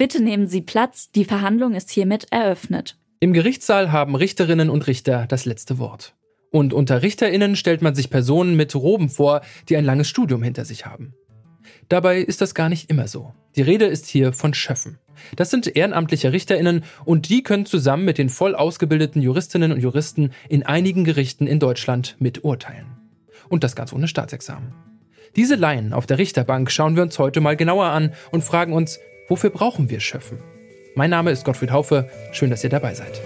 Bitte nehmen Sie Platz, die Verhandlung ist hiermit eröffnet. Im Gerichtssaal haben Richterinnen und Richter das letzte Wort. Und unter RichterInnen stellt man sich Personen mit Roben vor, die ein langes Studium hinter sich haben. Dabei ist das gar nicht immer so. Die Rede ist hier von Schöffen. Das sind ehrenamtliche RichterInnen und die können zusammen mit den voll ausgebildeten Juristinnen und Juristen in einigen Gerichten in Deutschland miturteilen. Und das ganz ohne Staatsexamen. Diese Laien auf der Richterbank schauen wir uns heute mal genauer an und fragen uns, wofür brauchen wir Schöffen? Mein Name ist Gottfried Haufe, schön, dass ihr dabei seid.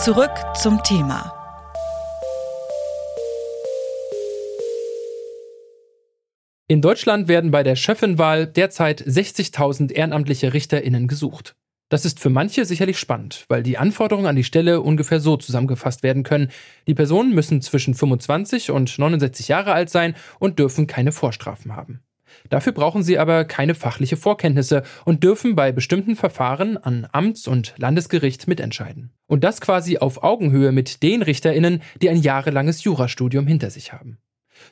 Zurück zum Thema. In Deutschland werden bei der Schöffenwahl derzeit 60.000 ehrenamtliche RichterInnen gesucht. Das ist für manche sicherlich spannend, weil die Anforderungen an die Stelle ungefähr so zusammengefasst werden können. Die Personen müssen zwischen 25 und 69 Jahre alt sein und dürfen keine Vorstrafen haben. Dafür brauchen sie aber keine fachliche Vorkenntnisse und dürfen bei bestimmten Verfahren an Amts- und Landesgericht mitentscheiden. Und das quasi auf Augenhöhe mit den RichterInnen, die ein jahrelanges Jurastudium hinter sich haben.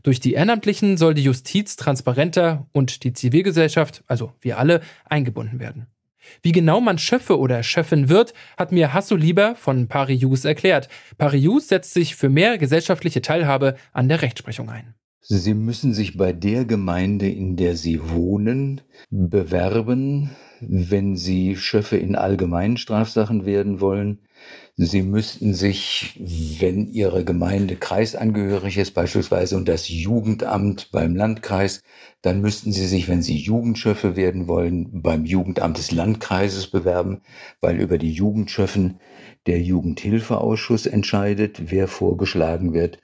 Durch die Ehrenamtlichen soll die Justiz transparenter und die Zivilgesellschaft, also wir alle, eingebunden werden. Wie genau man Schöffe oder Schöffin wird, hat mir Hasso Lieber von Parijus erklärt. Parijus setzt sich für mehr gesellschaftliche Teilhabe an der Rechtsprechung ein. Sie müssen sich bei der Gemeinde, in der Sie wohnen, bewerben, wenn Sie Schöffe in allgemeinen Strafsachen werden wollen. Sie müssten sich, wenn Ihre Gemeinde kreisangehörig ist, beispielsweise und das Jugendamt beim Landkreis, dann müssten Sie sich, wenn Sie Jugendschöffe werden wollen, beim Jugendamt des Landkreises bewerben, weil über die Jugendschöffen der Jugendhilfeausschuss entscheidet, wer vorgeschlagen wird.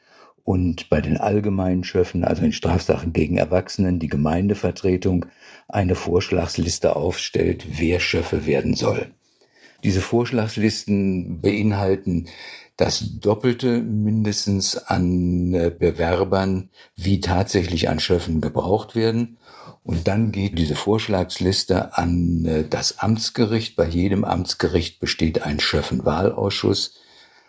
Und bei den allgemeinen Schöffen, also in Strafsachen gegen Erwachsenen, die Gemeindevertretung eine Vorschlagsliste aufstellt, wer Schöffe werden soll. Diese Vorschlagslisten beinhalten das Doppelte mindestens an Bewerbern, wie tatsächlich an Schöffen gebraucht werden. Und dann geht diese Vorschlagsliste an das Amtsgericht. Bei jedem Amtsgericht besteht ein Schöffenwahlausschuss,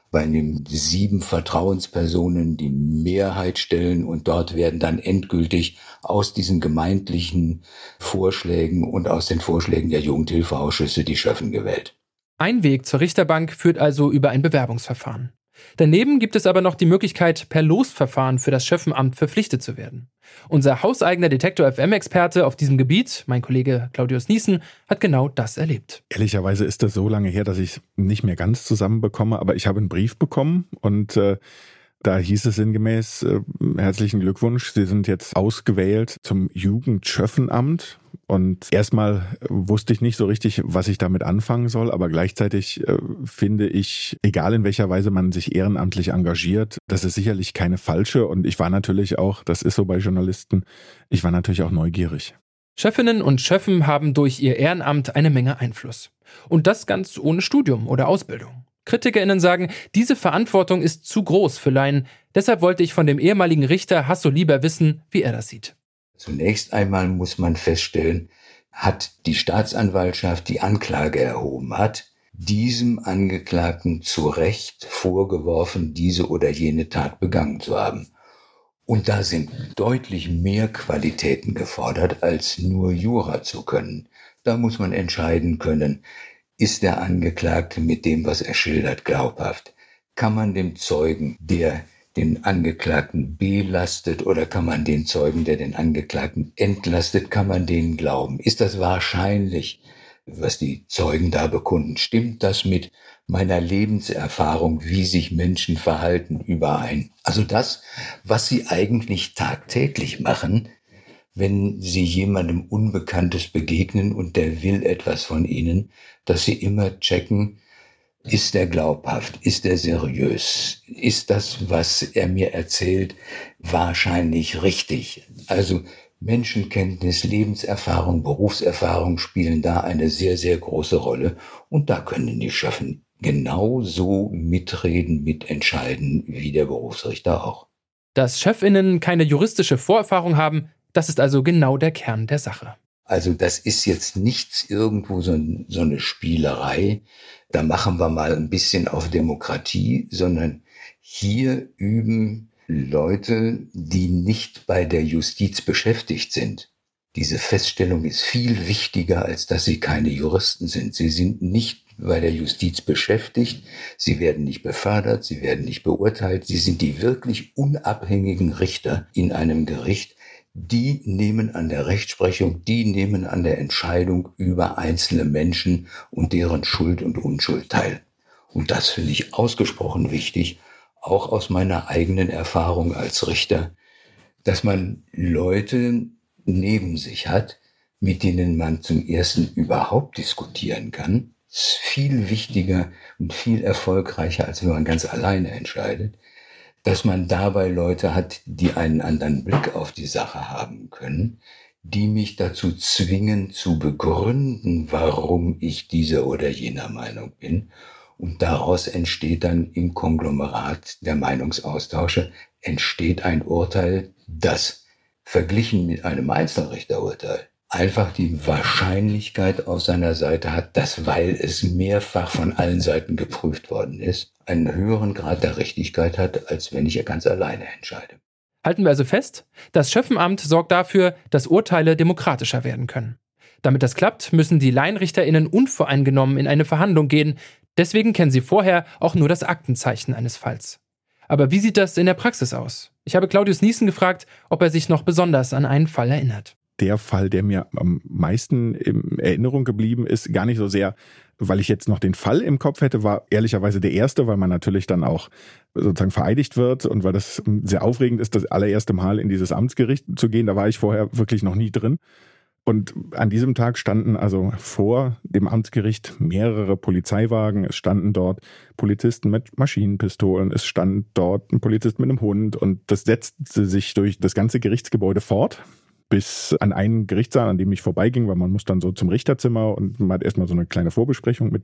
bei dem 7 Vertrauenspersonen die Mehrheit stellen. Und dort werden dann endgültig aus diesen gemeindlichen Vorschlägen und aus den Vorschlägen der Jugendhilfeausschüsse die Schöffen gewählt. Ein Weg zur Richterbank führt also über ein Bewerbungsverfahren. Daneben gibt es aber noch die Möglichkeit, per Losverfahren für das Schöffenamt verpflichtet zu werden. Unser hauseigener Detektor FM-Experte auf diesem Gebiet, mein Kollege Claudius Niesen, hat genau das erlebt. Ehrlicherweise ist das so lange her, dass ich es nicht mehr ganz zusammenbekomme, aber ich habe einen Brief bekommen und da hieß es sinngemäß, herzlichen Glückwunsch, Sie sind jetzt ausgewählt zum Jugendschöffenamt. Und erstmal wusste ich nicht so richtig, was ich damit anfangen soll, aber gleichzeitig finde ich, egal in welcher Weise man sich ehrenamtlich engagiert, das ist sicherlich keine falsche. Und ich war natürlich auch, das ist so bei Journalisten, ich war natürlich auch neugierig. Schöffinnen und Schöffen haben durch ihr Ehrenamt eine Menge Einfluss. Und das ganz ohne Studium oder Ausbildung. KritikerInnen sagen, diese Verantwortung ist zu groß für Laien. Deshalb wollte ich von dem ehemaligen Richter Hasso Lieber wissen, wie er das sieht. Zunächst einmal muss man feststellen, hat die Staatsanwaltschaft die Anklage erhoben hat, diesem Angeklagten zu Recht vorgeworfen, diese oder jene Tat begangen zu haben. Und da sind deutlich mehr Qualitäten gefordert, als nur Jura zu können. Da muss man entscheiden können, ist der Angeklagte mit dem, was er schildert, glaubhaft? Kann man dem Zeugen, der den Angeklagten belastet, oder kann man den Zeugen, der den Angeklagten entlastet, kann man denen glauben? Ist das wahrscheinlich, was die Zeugen da bekunden? Stimmt das mit meiner Lebenserfahrung, wie sich Menschen verhalten, überein? Also das, was sie eigentlich tagtäglich machen, wenn sie jemandem Unbekanntes begegnen und der will etwas von ihnen, dass sie immer checken, ist er glaubhaft, ist er seriös, ist das, was er mir erzählt, wahrscheinlich richtig. Also Menschenkenntnis, Lebenserfahrung, Berufserfahrung spielen da eine sehr, sehr große Rolle. Und da können die Schöffen genauso mitreden, mitentscheiden, wie der Berufsrichter auch. Dass Schöffinnen keine juristische Vorerfahrung haben, das ist also genau der Kern der Sache. Also das ist jetzt nichts irgendwo so eine Spielerei, da machen wir mal ein bisschen auf Demokratie, sondern hier üben Leute, die nicht bei der Justiz beschäftigt sind. Diese Feststellung ist viel wichtiger, als dass sie keine Juristen sind. Sie sind nicht bei der Justiz beschäftigt, sie werden nicht befördert, sie werden nicht beurteilt, sie sind die wirklich unabhängigen Richter in einem Gericht. Die nehmen an der Rechtsprechung, die nehmen an der Entscheidung über einzelne Menschen und deren Schuld und Unschuld teil. Und das finde ich ausgesprochen wichtig, auch aus meiner eigenen Erfahrung als Richter, dass man Leute neben sich hat, mit denen man zum Ersten überhaupt diskutieren kann. Das ist viel wichtiger und viel erfolgreicher, als wenn man ganz alleine entscheidet. Dass man dabei Leute hat, die einen anderen Blick auf die Sache haben können, die mich dazu zwingen, zu begründen, warum ich dieser oder jener Meinung bin. Und daraus entsteht dann im Konglomerat der Meinungsaustausche, entsteht ein Urteil, das verglichen mit einem Einzelrichterurteil einfach die Wahrscheinlichkeit auf seiner Seite hat, dass, weil es mehrfach von allen Seiten geprüft worden ist, einen höheren Grad der Richtigkeit hat, als wenn ich ganz alleine entscheide. Halten wir also fest, das Schöffenamt sorgt dafür, dass Urteile demokratischer werden können. Damit das klappt, müssen die LaienrichterInnen unvoreingenommen in eine Verhandlung gehen. Deswegen kennen sie vorher auch nur das Aktenzeichen eines Falls. Aber wie sieht das in der Praxis aus? Ich habe Claudius Niesen gefragt, ob er sich noch besonders an einen Fall erinnert. Der Fall, der mir am meisten in Erinnerung geblieben ist, gar nicht so sehr, weil ich jetzt noch den Fall im Kopf hätte, war ehrlicherweise der erste, weil man natürlich dann auch sozusagen vereidigt wird und weil das sehr aufregend ist, das allererste Mal in dieses Amtsgericht zu gehen. Da war ich vorher wirklich noch nie drin. Und an diesem Tag standen also vor dem Amtsgericht mehrere Polizeiwagen. Es standen dort Polizisten mit Maschinenpistolen. Es stand dort ein Polizist mit einem Hund. Und das setzte sich durch das ganze Gerichtsgebäude fort. Bis an einen Gerichtssaal, an dem ich vorbeiging, weil man muss dann so zum Richterzimmer und man hat erstmal so eine kleine Vorbesprechung mit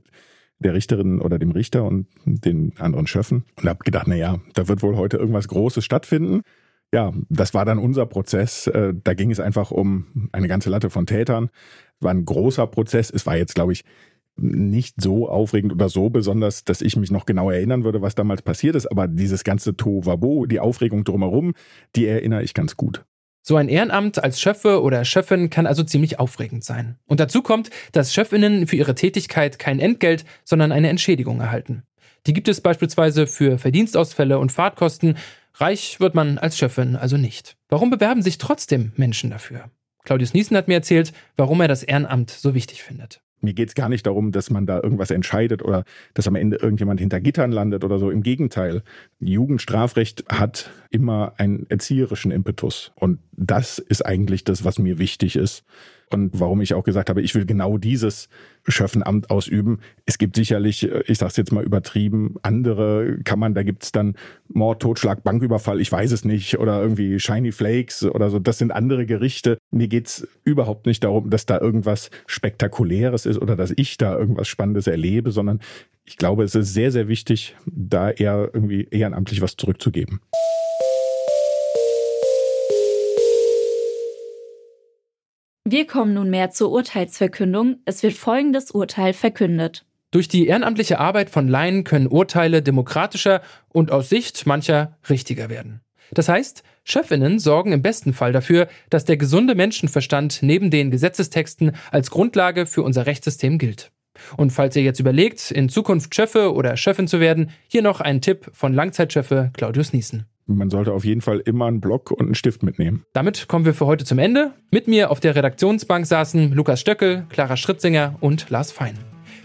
der Richterin oder dem Richter und den anderen Schöffen. Und habe gedacht, naja, da wird wohl heute irgendwas Großes stattfinden. Ja, das war dann unser Prozess. Da ging es einfach um eine ganze Latte von Tätern. War ein großer Prozess. Es war jetzt, glaube ich, nicht so aufregend oder so besonders, dass ich mich noch genau erinnern würde, was damals passiert ist. Aber dieses ganze Tohuwabohu, die Aufregung drumherum, die erinnere ich ganz gut. So ein Ehrenamt als Schöffe oder Schöffin kann also ziemlich aufregend sein. Und dazu kommt, dass Schöffinnen für ihre Tätigkeit kein Entgelt, sondern eine Entschädigung erhalten. Die gibt es beispielsweise für Verdienstausfälle und Fahrtkosten. Reich wird man als Schöffin also nicht. Warum bewerben sich trotzdem Menschen dafür? Claudius Niesen hat mir erzählt, warum er das Ehrenamt so wichtig findet. Mir geht es gar nicht darum, dass man da irgendwas entscheidet oder dass am Ende irgendjemand hinter Gittern landet oder so. Im Gegenteil, Jugendstrafrecht hat immer einen erzieherischen Impetus. Und das ist eigentlich das, was mir wichtig ist. Und warum ich auch gesagt habe, ich will genau dieses Schöffenamt ausüben. Es gibt sicherlich, ich sage es jetzt mal übertrieben, andere Kammern, da gibt es dann Mord, Totschlag, Banküberfall, ich weiß es nicht, oder irgendwie Shiny Flakes oder so. Das sind andere Gerichte. Mir geht es überhaupt nicht darum, dass da irgendwas Spektakuläres ist oder dass ich da irgendwas Spannendes erlebe, sondern ich glaube, es ist sehr, sehr wichtig, da eher irgendwie ehrenamtlich was zurückzugeben. Wir kommen nunmehr zur Urteilsverkündung. Es wird folgendes Urteil verkündet. Durch die ehrenamtliche Arbeit von Laien können Urteile demokratischer und aus Sicht mancher richtiger werden. Das heißt, Schöffinnen sorgen im besten Fall dafür, dass der gesunde Menschenverstand neben den Gesetzestexten als Grundlage für unser Rechtssystem gilt. Und falls ihr jetzt überlegt, in Zukunft Schöffe oder Schöffin zu werden, hier noch ein Tipp von Langzeitschöffe Claudius Niesen. Man sollte auf jeden Fall immer einen Block und einen Stift mitnehmen. Damit kommen wir für heute zum Ende. Mit mir auf der Redaktionsbank saßen Lukas Stöckel, Clara Schritzinger und Lars Fein.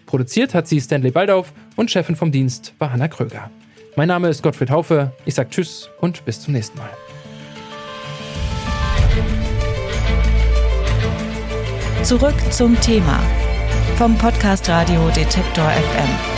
Produziert hat sie Stanley Baldauf und Chefin vom Dienst war Hannah Kröger. Mein Name ist Gottfried Haufe. Ich sage Tschüss und bis zum nächsten Mal. Zurück zum Thema vom Podcast Radio Detektor FM.